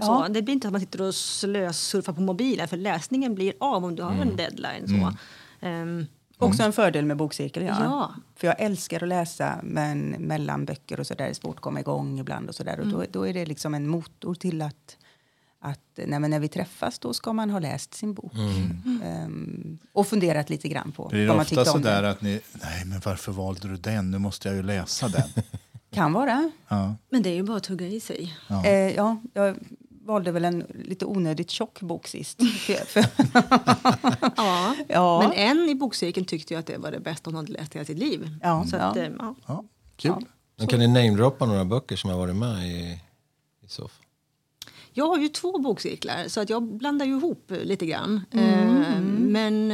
Så det blir inte att man sitter och slösurfar på mobilen, för läsningen blir av om du har en deadline. Också en fördel med bokcirkel, ja. För jag älskar att läsa, men mellan böcker och så där är det svårt att komma igång ibland och så där. Och då är det liksom en motor till att när vi träffas, då ska man ha läst sin bok. Och funderat lite grann på vad man tyckte om. Blir det ofta så där att ni, nej men varför valde du den? Nu måste jag ju läsa den. Kan vara. Ja. Men det är ju bara att hugga i sig. Ja. Jag valde väl en lite onödigt tjock bok sist. Men en i bokcirkeln tyckte jag att det var det bästa hon hade läst hela sitt liv. Kul. Men kan ni namedroppa några böcker som har varit med i SOF? Jag har ju 2 bokcirklar, så att jag blandar ju ihop lite grann. Men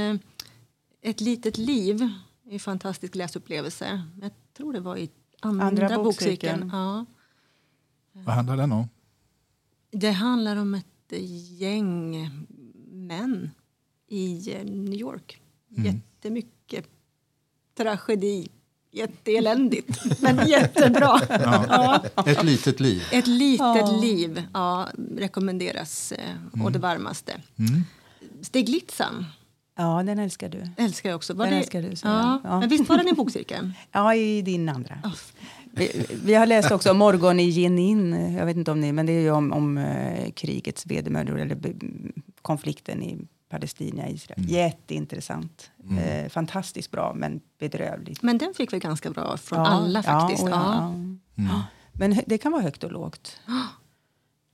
Ett litet liv är en fantastisk läsupplevelse. Jag tror det var i andra bokcirkeln. Ja. Vad handlar den om? Det handlar om ett gäng män i New York. Jättemycket tragedi. Jätteeländigt, men jättebra. Ett litet liv. Ett litet liv, rekommenderas och det varmaste. Stig Litsan. Ja, den älskar du. Älskar jag också. Älskar du, Men visst var den i bokcirkeln? Ja, i din andra. Vi har läst också Morgon i Jenin. Jag vet inte om ni, men det är ju om krigets vedermödor, eller konflikten i Palestina, Israel. Jätteintressant. Fantastiskt bra, men bedrövligt. Men den fick vi ganska bra från alla faktiskt. Men det kan vara högt och lågt.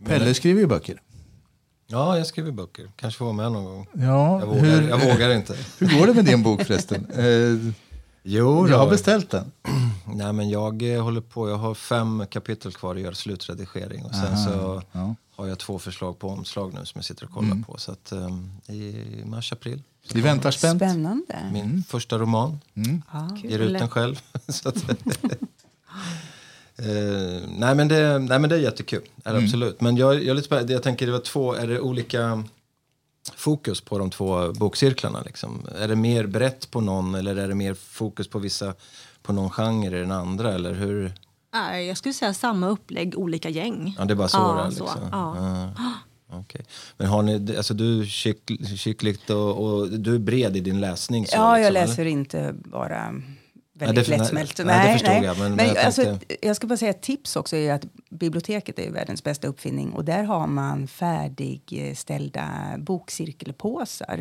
Pelle skriver ju böcker. Ja, jag skriver böcker. Kanske får vara med någon gång. Ja, jag vågar inte. Hur går det med din bok förresten? Jag har beställt den. Nej, men jag håller på. Jag har 5 kapitel kvar att göra slutredigering. Och sen har jag 2 förslag på omslag nu som jag sitter och kollar på. Så att i mars-april. Vi väntar spänt. Spännande. Min första roman. Ger ut den själv. Så att, nej men det är jättekul. Är absolut. Men jag är lite spännande. Jag tänker det var 2, är det olika fokus på de 2 bokcirklarna liksom? Är det mer brett på någon, eller är det mer fokus på vissa, på någon genre eller den andra, eller hur? Nej, jag skulle säga samma upplägg, olika gäng. Ja, det är bara så där liksom. Okej. Men har ni, alltså du kyckligt och du är bred i din läsning så. Ja, liksom, jag läser inte bara väldigt lättsmält. Nej. Men jag ska bara säga ett tips också är att biblioteket är världens bästa uppfinning, och där har man färdigställda bokcirkelpåsar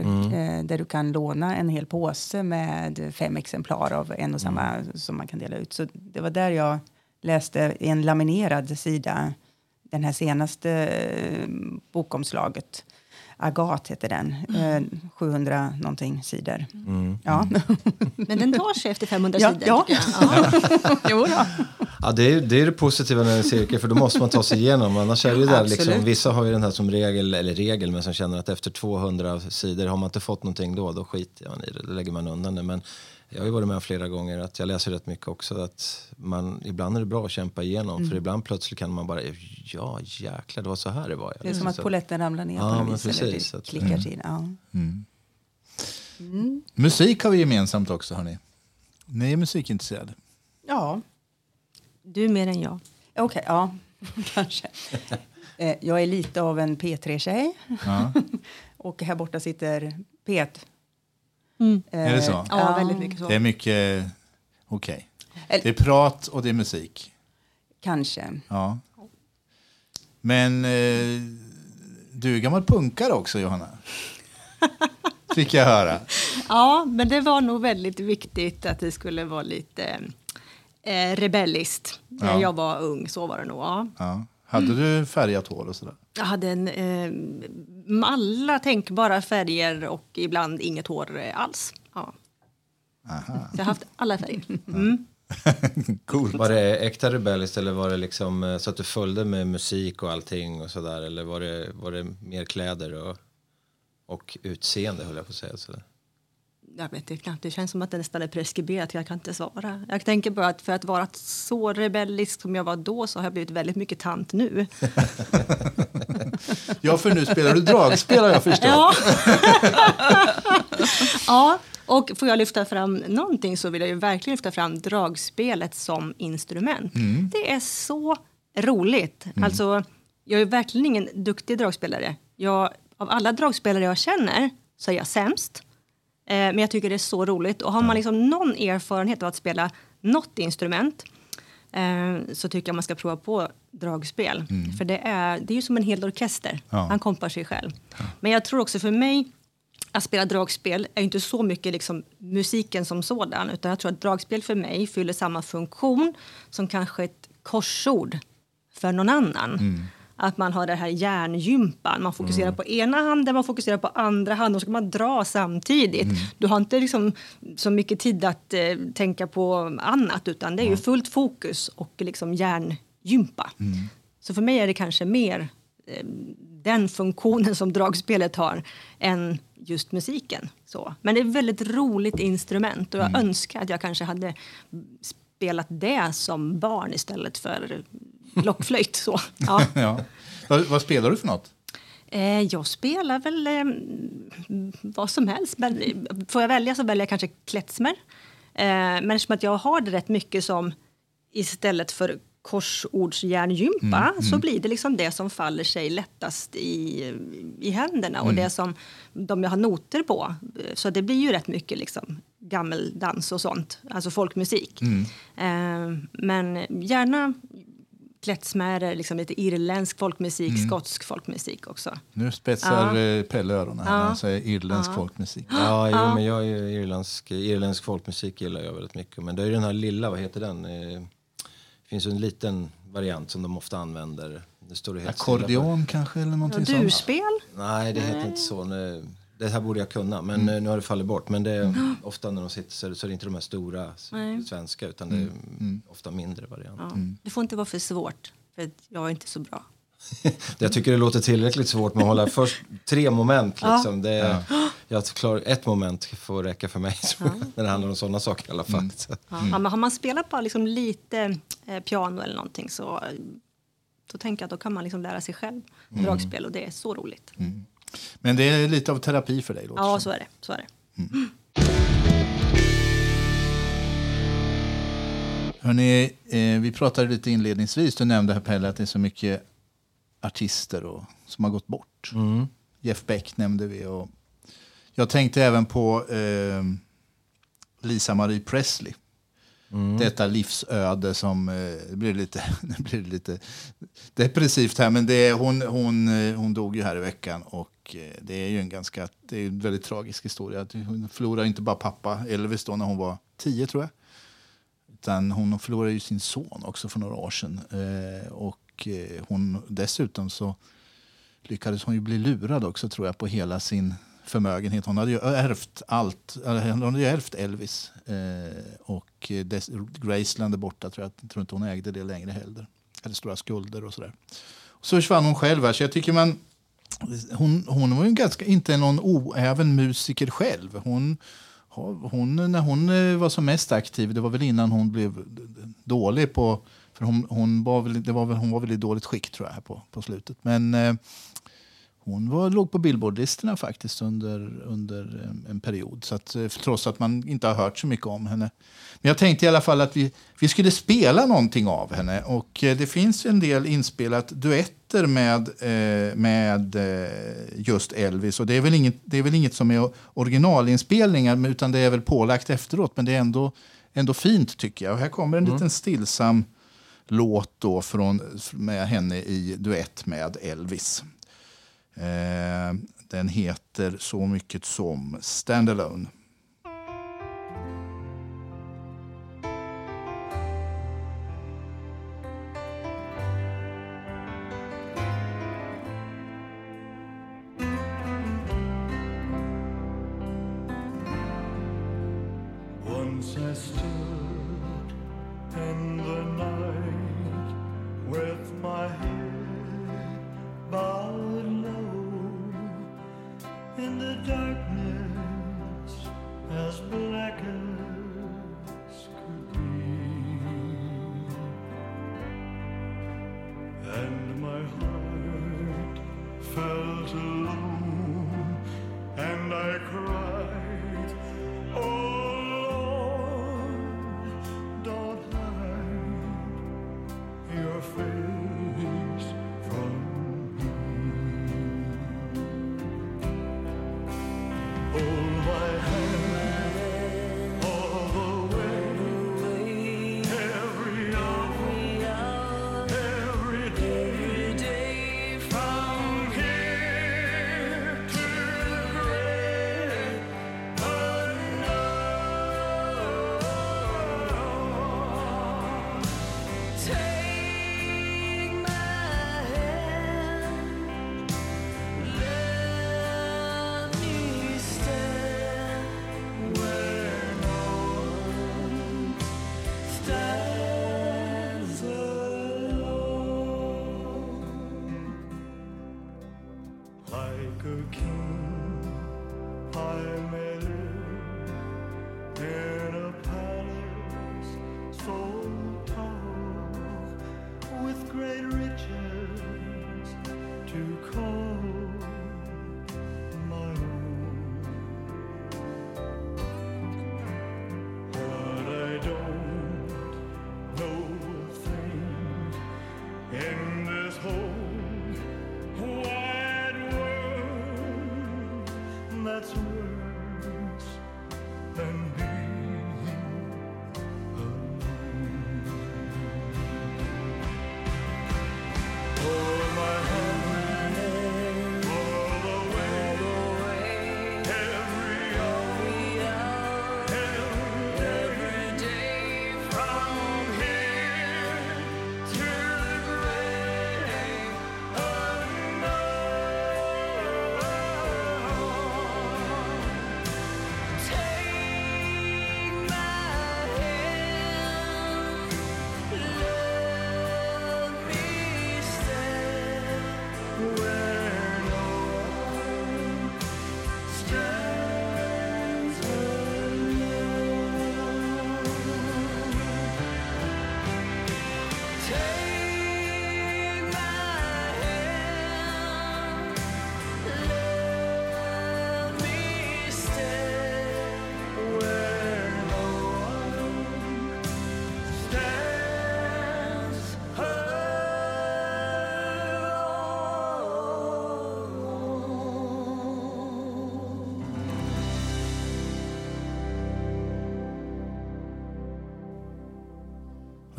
där du kan låna en hel påse med 5 exemplar av en och samma som man kan dela ut. Så det var där jag läste i en laminerad sida den här senaste bokomslaget. Agat heter den. 700 någonting sidor. Men den tar sig efter 500 sidor. Ja, det är det positiva när det är cirkel, för då måste man ta sig igenom. Annars är det där liksom, vissa har ju den här som regel, men som känner att efter 200 sidor har man inte fått någonting då skiter man i det. Då lägger man undan det. Men jag har ju varit med flera gånger att jag läser rätt mycket också, att man, ibland är det bra att kämpa igenom för ibland plötsligt kan man bara, jäklar det var så här det var. Det är som att polletten ramlar ner på något vis eller det klickar in. Musik har vi gemensamt också, hörni. Ni är musikintresserade. Ja. Du mer än jag. Okej, ja. Kanske. Jag är lite av en P3-tjej. Och här borta sitter Pet. Är det så? Ja, väldigt mycket så. Det är mycket, okej. Det är prat och det är musik. Kanske. Ja. Men du är gammal punkare också, Johanna. Fick jag höra. Ja, men det var nog väldigt viktigt att det skulle vara lite rebelliskt. När jag var ung, så var det nog. Ja. Hade du färgat hår och sådär? Jag hade alla tänkbara färger och ibland inget hår alls. Ja. Aha. Så jag har haft alla färger. Mm. Coolt. Var det äkta rebelliskt eller var det liksom så att du följde med musik och allting och sådär? Eller var det mer kläder och utseende, höll jag på att säga sådär? Jag vet inte, det känns som att det nästan är preskriberat. Jag kan inte svara. Jag tänker bara att för att vara så rebellisk som jag var då så har jag blivit väldigt mycket tant nu. Ja, för nu spelar du dragspelar, jag förstår. Ja. Ja, och får jag lyfta fram någonting så vill jag ju verkligen lyfta fram dragspelet som instrument. Mm. Det är så roligt. Mm. Alltså, jag är verkligen ingen duktig dragspelare. Av alla dragspelare jag känner så är jag sämst. Men jag tycker det är så roligt. Och har man liksom någon erfarenhet av att spela något instrument så tycker jag man ska prova på dragspel. Mm. För det är ju som en hel orkester. Ja. Man kompar sig själv. Ja. Men jag tror också för mig att spela dragspel är inte så mycket liksom musiken som sådan. Utan jag tror att dragspel för mig fyller samma funktion som kanske ett korsord för någon annan. Mm. Att man har det här hjärngympan. Man fokuserar på ena handen, man fokuserar på andra handen. Och så kan man dra samtidigt. Mm. Du har inte liksom så mycket tid att tänka på annat. Utan det är ju fullt fokus och liksom hjärngympa. Mm. Så för mig är det kanske mer den funktionen som dragspelet har än just musiken. Så. Men det är ett väldigt roligt instrument. Och jag önskar att jag kanske hade spelat det som barn istället för lockflöjt, så. Ja. Ja. Vad spelar du för något? Jag spelar väl vad som helst. Men får jag välja så väljer jag kanske klätsmer. Men eftersom att jag har det rätt mycket som istället för korsordsjärngympa så blir det liksom det som faller sig lättast i händerna och det som de jag har noter på. Så det blir ju rätt mycket liksom gammeldans och sånt. Alltså folkmusik. Men gärna klättsmärer, liksom lite irländsk folkmusik, skotsk folkmusik också. Nu spetsar Pelle öronen här när han säger irländsk folkmusik. Ja, jo, men jag är ju irländsk folkmusik gillar jag väldigt mycket. Men det är ju den här lilla, vad heter den? Det finns en liten variant som de ofta använder. Det står det ackordion kanske eller någonting sånt. Durspel? Nej, det heter inte så. Det här borde jag kunna, men nu har det fallit bort. Men det är ofta när de sitter så är det inte de här stora svenska, utan det är ofta mindre varianter. Ja. Mm. Det får inte vara för svårt, för jag är inte så bra. Jag tycker det låter tillräckligt svårt med att hålla först 3 moment. Liksom. Jag klarar 1 moment för att räcka för mig när det handlar om sådana saker i alla fall. Men har man spelat på liksom lite piano eller någonting så då tänker jag att då kan man liksom lära sig själv dragspel och det är så roligt. Mm. Men det är lite av terapi för dig. Ja, så är det. Mm. Hörrni, vi pratade lite inledningsvis. Du nämnde här, Pelle, att det är så mycket artister som har gått bort. Mm. Jeff Beck nämnde vi. Och jag tänkte även på Lisa Marie Presley. Mm. Detta livsöde som blir lite depressivt här, men det är, hon dog ju här i veckan och det är ju en väldigt tragisk historia. Hon förlorade inte bara pappa Elvis då när hon var 10 tror jag, utan hon förlorade ju sin son också för några år sedan och hon dessutom så lyckades hon ju bli lurad också tror jag på hela sin förmögenhet. Hon hade ju ärvt allt. Hon hade ju ärvt Elvis. Och Graceland är borta. Jag tror inte hon ägde det längre heller. Hade stora skulder och sådär. Så försvann hon själv här. Så jag tycker hon var ju inte någon oäven musiker själv. Hon, när hon var som mest aktiv, det var väl innan hon blev dålig på, för hon var väl i dåligt skick tror jag här på slutet. Men hon låg på Billboard-listorna faktiskt under en period. Så att, trots att man inte har hört så mycket om henne. Men jag tänkte i alla fall att vi skulle spela någonting av henne. Och det finns en del inspelat duetter med just Elvis. Och det är väl inget som är originalinspelningar utan det är väl pålagt efteråt. Men det är ändå fint tycker jag. Och här kommer en liten stillsam låt då med henne i duett med Elvis. Den heter så mycket som Standalone. once I stood in the night with my head bowed low in the darkness as black as could be, and my heart felt alone and I cried, oh.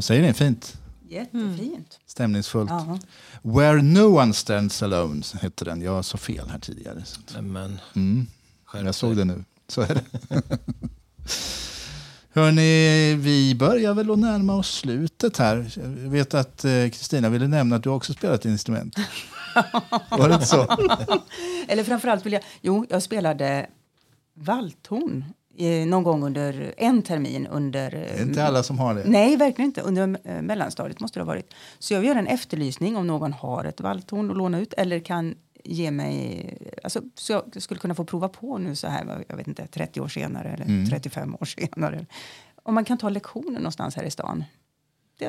Säger det fint. Jättefint. Stämningsfullt. Aha. Where no one stands alone heter den. Jag såg fel här tidigare. Men jag såg det nu. Så är det. Hörrni, vi börjar väl att närma oss slutet här. Jag vet att Kristina ville nämna att du också spelat instrument. Var det inte så? Eller framförallt vill jag... Jo, jag spelade valthorn. Någon gång under en termin under... Det är inte alla som har det. Nej, verkligen inte. Under mellanstadiet måste det ha varit. Så jag gör en efterlysning om någon har ett valthorn att låna ut. Eller kan ge mig... Alltså, så jag skulle kunna få prova på nu så här, jag vet inte, 30 år senare eller 35 år senare. Om man kan ta lektioner någonstans här i stan. Det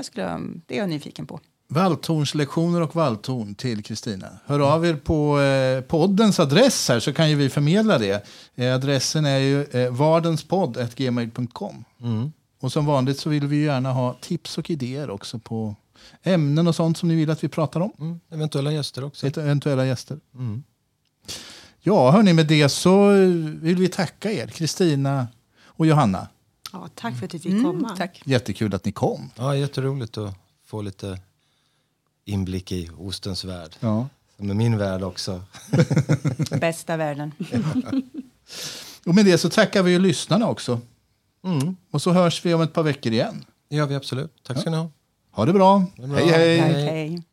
är jag nyfiken på. Valthornslektioner och valthorn till Kristina. Hör av er på poddens adress här så kan ju vi förmedla det. Adressen är ju vardenspodd@gmail.com. Och som vanligt så vill vi gärna ha tips och idéer också på ämnen och sånt som ni vill att vi pratar om. Eventuella gäster också. Eventuella gäster. Ja, hörni, med det så vill vi tacka er, Kristina och Johanna. Ja, tack för att vi fick komma. Tack. Jättekul att ni kom. Ja, jätteroligt att få lite... inblick i ostens värld. Ja. Som är min värld också. Bästa världen. Ja. Och med det så tackar vi ju lyssnarna också. Och så hörs vi om ett par veckor igen. Det gör vi absolut. Tack ska ni ha. Ha det bra. Hej, hej. Tack, hej.